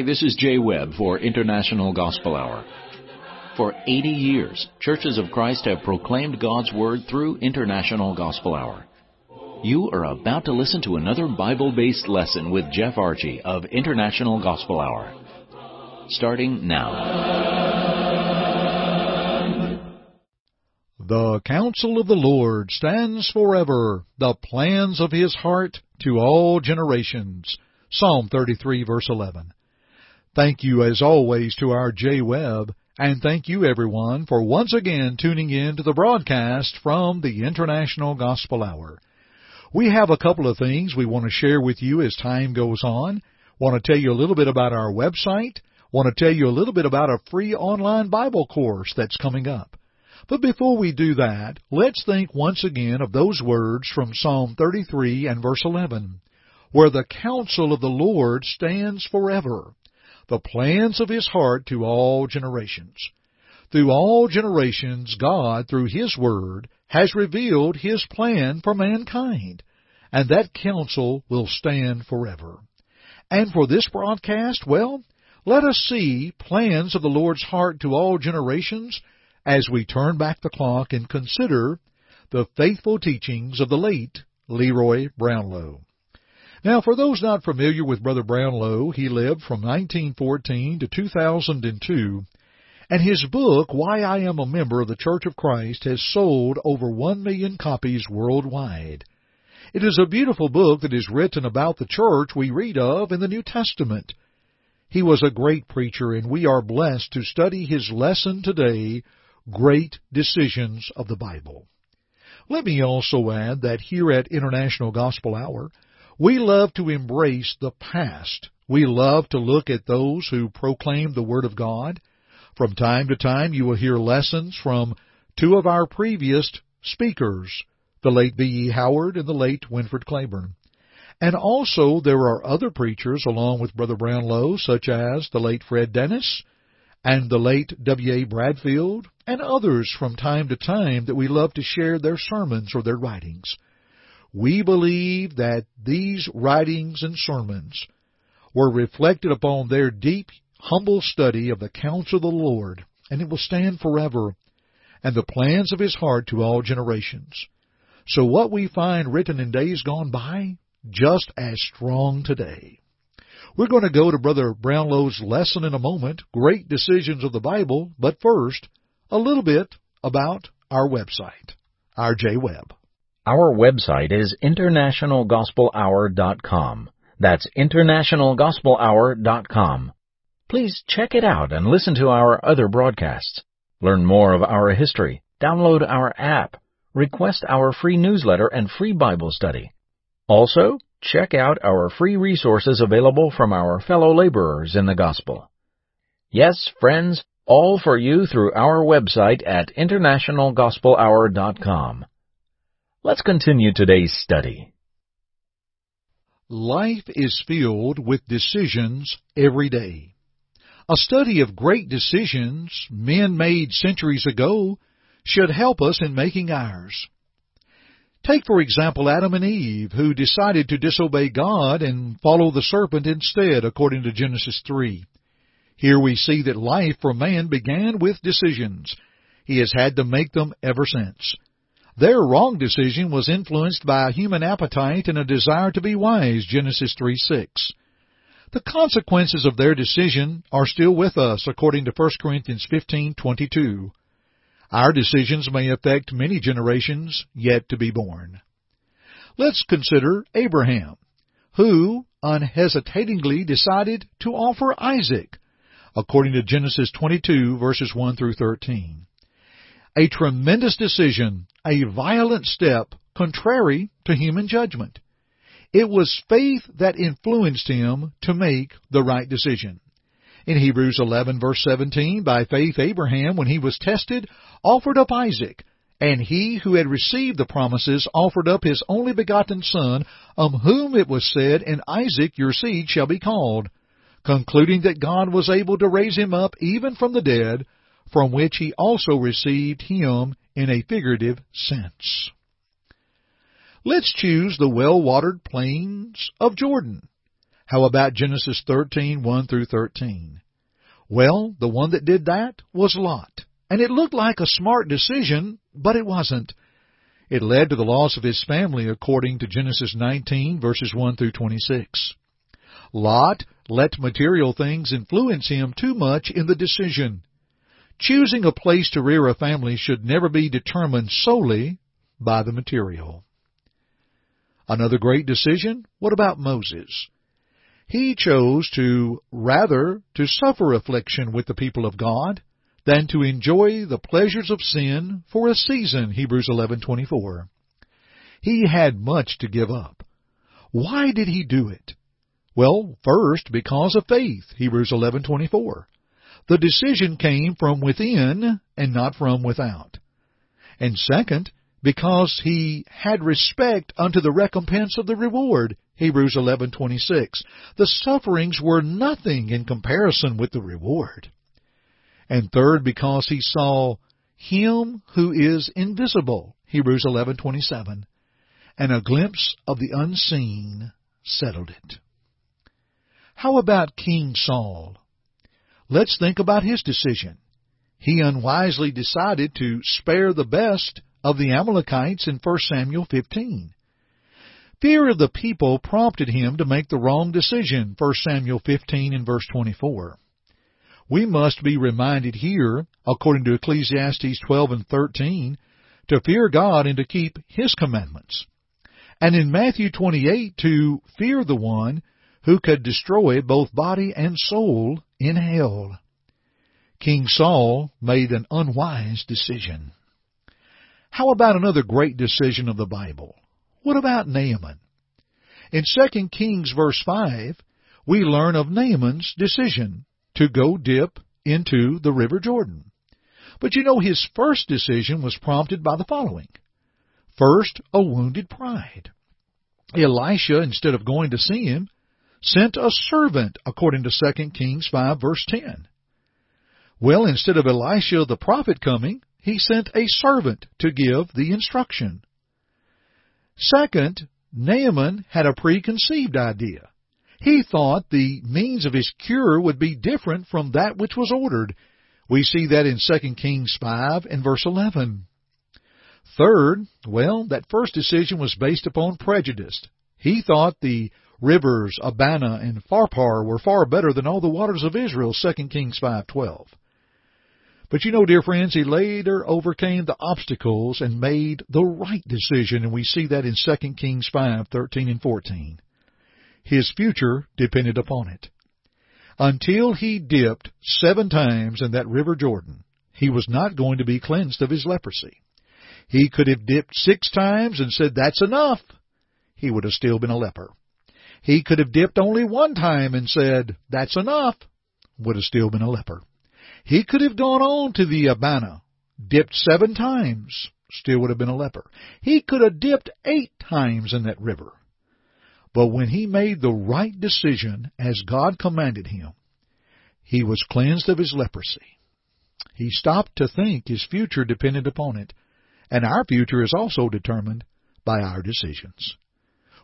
Hi, this is Jay Webb for International Gospel Hour. For 80 years, Churches of Christ have proclaimed God's Word through International Gospel Hour. You are about to listen to another Bible-based lesson with Jeff Archie of International Gospel Hour. Starting now. The counsel of the Lord stands forever, the plans of His heart to all generations. Psalm 33, verse 11. Thank you, as always, to our J. Webb, and thank you, everyone, for once again tuning in to the broadcast from the International Gospel Hour. We have a couple of things we want to share with you as time goes on. Want to tell you a little bit about our website. Want to tell you a little bit about a free online Bible course that's coming up. But before we do that, let's think once again of those words from Psalm 33 and verse 11, where the counsel of the Lord stands forever, the plans of His heart to all generations. Through all generations, God, through His Word, has revealed His plan for mankind, and that counsel will stand forever. And for this broadcast, well, let us see plans of the Lord's heart to all generations as we turn back the clock and consider the faithful teachings of the late Leroy Brownlow. Now, for those not familiar with Brother Brownlow, he lived from 1914 to 2002, and his book, Why I Am a Member of the Church of Christ, has sold over 1 million copies worldwide. It is a beautiful book that is written about the church we read of in the New Testament. He was a great preacher, and we are blessed to study his lesson today, Great Decisions of the Bible. Let me also add that here at International Gospel Hour, we love to embrace the past. We love to look at those who proclaim the Word of God. From time to time, you will hear lessons from two of our previous speakers, the late B.E. Howard and the late Winford Claiborne. And also, there are other preachers along with Brother Brownlow, such as the late Fred Dennis and the late W.A. Bradfield, and others from time to time that we love to share their sermons or their writings. We believe that these writings and sermons were reflected upon their deep, humble study of the counsel of the Lord, and it will stand forever, and the plans of His heart to all generations. So what we find written in days gone by, just as strong today. We're going to go to Brother Brownlow's lesson in a moment, Great Decisions of the Bible, but first, a little bit about our website, our J-Web. Our website is internationalgospelhour.com. That's internationalgospelhour.com. Please check it out and listen to our other broadcasts. Learn more of our history, download our app, request our free newsletter and free Bible study. Also, check out our free resources available from our fellow laborers in the gospel. Yes, friends, all for you through our website at internationalgospelhour.com. Let's continue today's study. Life is filled with decisions every day. A study of great decisions men made centuries ago should help us in making ours. Take, for example, Adam and Eve, who decided to disobey God and follow the serpent instead, according to Genesis 3. Here we see that life for man began with decisions. He has had to make them ever since. Their wrong decision was influenced by a human appetite and a desire to be wise, Genesis 3:6. The consequences of their decision are still with us, according to 1 Corinthians 15:22. Our decisions may affect many generations yet to be born. Let's consider Abraham, who unhesitatingly decided to offer Isaac, according to Genesis 22, verses 1 through 13. A tremendous decision, a violent step, contrary to human judgment. It was faith that influenced him to make the right decision. In Hebrews 11, verse 17, by faith Abraham, when he was tested, offered up Isaac, and he who had received the promises offered up his only begotten son, of whom it was said, "In Isaac your seed shall be called," concluding that God was able to raise him up even from the dead, from which he also received him in a figurative sense. Let's choose the well-watered plains of Jordan. How about Genesis 13, 1 through 13? Well, the one that did that was Lot. And it looked like a smart decision, but it wasn't. It led to the loss of his family, according to Genesis 19, verses 1 through 26. Lot let material things influence him too much in the decision. Choosing a place to rear a family should never be determined solely by the material. Another great decision, what about Moses? He chose rather to suffer affliction with the people of God than to enjoy the pleasures of sin for a season, Hebrews 11:24. He had much to give up. Why did he do it? Well, first, because of faith, Hebrews 11:24. The decision came from within and not from without. And second, because he had respect unto the recompense of the reward, Hebrews 11:26. The sufferings were nothing in comparison with the reward. And third, because he saw him who is invisible, Hebrews 11:27. And a glimpse of the unseen settled it. How about King Saul? Let's think about his decision. He unwisely decided to spare the best of the Amalekites in 1 Samuel 15. Fear of the people prompted him to make the wrong decision, 1 Samuel 15 and verse 24. We must be reminded here, according to Ecclesiastes 12 and 13, to fear God and to keep His commandments. And in Matthew 28, to fear the one who could destroy both body and soul in hell. King Saul made an unwise decision. How about another great decision of the Bible? What about Naaman? In 2 Kings verse 5, we learn of Naaman's decision to go dip into the River Jordan. But you know, his first decision was prompted by the following. First, a wounded pride. Elisha, instead of going to see him, sent a servant, according to 2 Kings 5, verse 10. Well, instead of Elisha the prophet coming, he sent a servant to give the instruction. Second, Naaman had a preconceived idea. He thought the means of his cure would be different from that which was ordered. We see that in 2 Kings 5 and verse 11. Third, well, that first decision was based upon prejudice. He thought the rivers Abana and Pharpar were far better than all the waters of Israel, 2 Kings 5:12. But you know, dear friends, he later overcame the obstacles and made the right decision, and we see that in 2 Kings 5:13 and 14. His future depended upon it. Until he dipped 7 times in that River Jordan, he was not going to be cleansed of his leprosy. He could have dipped 6 times and said, "That's enough." He would have still been a leper. He could have dipped only 1 time and said, "That's enough," would have still been a leper. He could have gone on to the Abana, dipped 7 times, still would have been a leper. He could have dipped 8 times in that river. But when he made the right decision as God commanded him, he was cleansed of his leprosy. He stopped to think his future depended upon it, and our future is also determined by our decisions.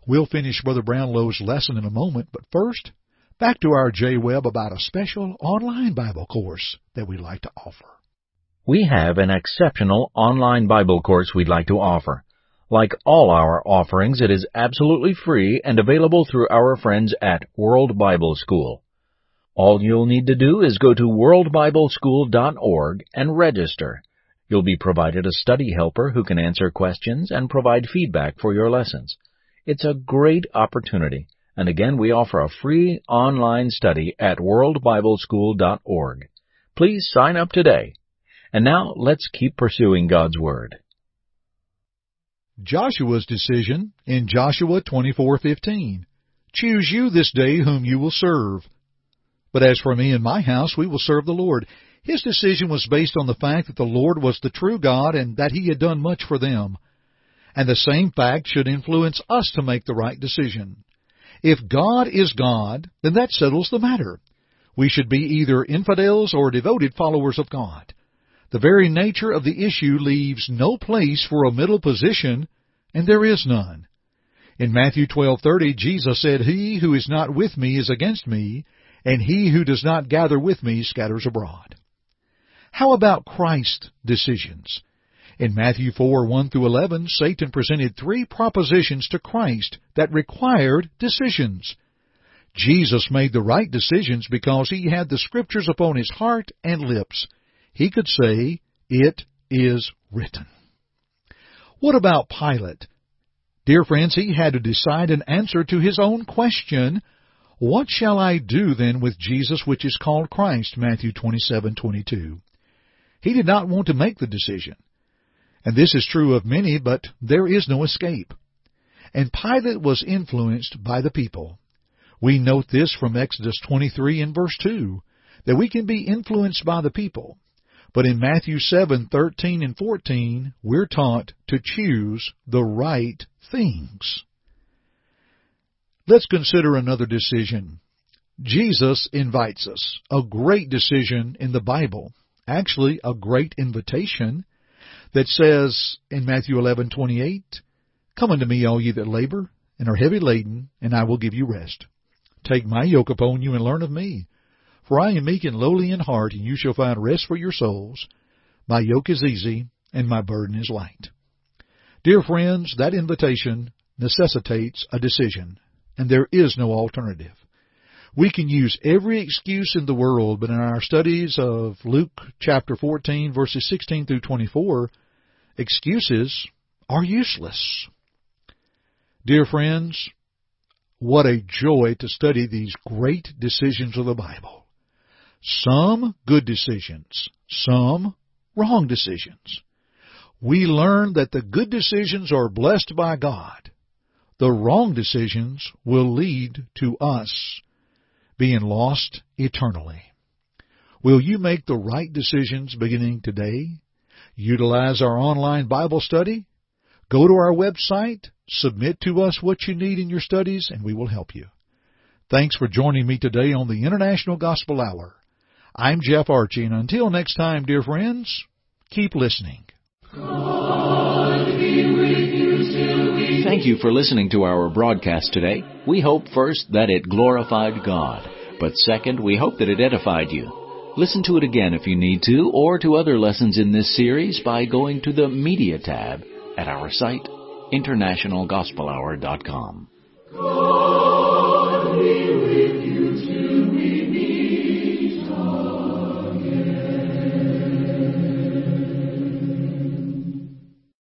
We'll finish Brother Brownlow's lesson in a moment, but first, back to our J-Web about a special online Bible course that we'd like to offer. We have an exceptional online Bible course we'd like to offer. Like all our offerings, it is absolutely free and available through our friends at World Bible School. All you'll need to do is go to worldbibleschool.org and register. You'll be provided a study helper who can answer questions and provide feedback for your lessons. It's a great opportunity, and again, we offer a free online study at worldbibleschool.org. Please sign up today. And now, let's keep pursuing God's Word. Joshua's decision in Joshua 24:15. "Choose you this day whom you will serve. But as for me and my house, we will serve the Lord." His decision was based on the fact that the Lord was the true God and that He had done much for them. And the same fact should influence us to make the right decision. If God is God, then that settles the matter. We should be either infidels or devoted followers of God. The very nature of the issue leaves no place for a middle position, and there is none. In Matthew 12:30, Jesus said, "He who is not with me is against me, and he who does not gather with me scatters abroad." How about Christ's decisions? In Matthew 4:1-11, Satan presented three propositions to Christ that required decisions. Jesus made the right decisions because he had the Scriptures upon his heart and lips. He could say, "It is written." What about Pilate? Dear friends, he had to decide an answer to his own question, "What shall I do then with Jesus which is called Christ?" Matthew 27:22. He did not want to make the decision. And this is true of many, but there is no escape. And Pilate was influenced by the people. We note this from Exodus 23 and verse 2, that we can be influenced by the people. But in Matthew 7:13 and 14, we're taught to choose the right things. Let's consider another decision. Jesus invites us. A great decision in the Bible, actually a great invitation, that says in Matthew 11:28, "Come unto me, all ye that labor and are heavy laden, and I will give you rest. Take my yoke upon you and learn of me. For I am meek and lowly in heart, and you shall find rest for your souls. My yoke is easy, and my burden is light." Dear friends, that invitation necessitates a decision, and there is no alternative. We can use every excuse in the world, but in our studies of Luke chapter 14, verses 16 through 24, excuses are useless. Dear friends, what a joy to study these great decisions of the Bible. Some good decisions, some wrong decisions. We learn that the good decisions are blessed by God. The wrong decisions will lead to us being lost eternally. Will you make the right decisions beginning today? Utilize our online Bible study. Go to our website, submit to us what you need in your studies, and we will help you. Thanks for joining me today on the International Gospel Hour. I'm Jeff Archie, and until next time, dear friends, keep listening. God be with you till we... Thank you for listening to our broadcast today. We hope, first, that it glorified God, but second, we hope that it edified you. Listen to it again if you need to, or to other lessons in this series by going to the Media tab at our site, internationalgospelhour.com.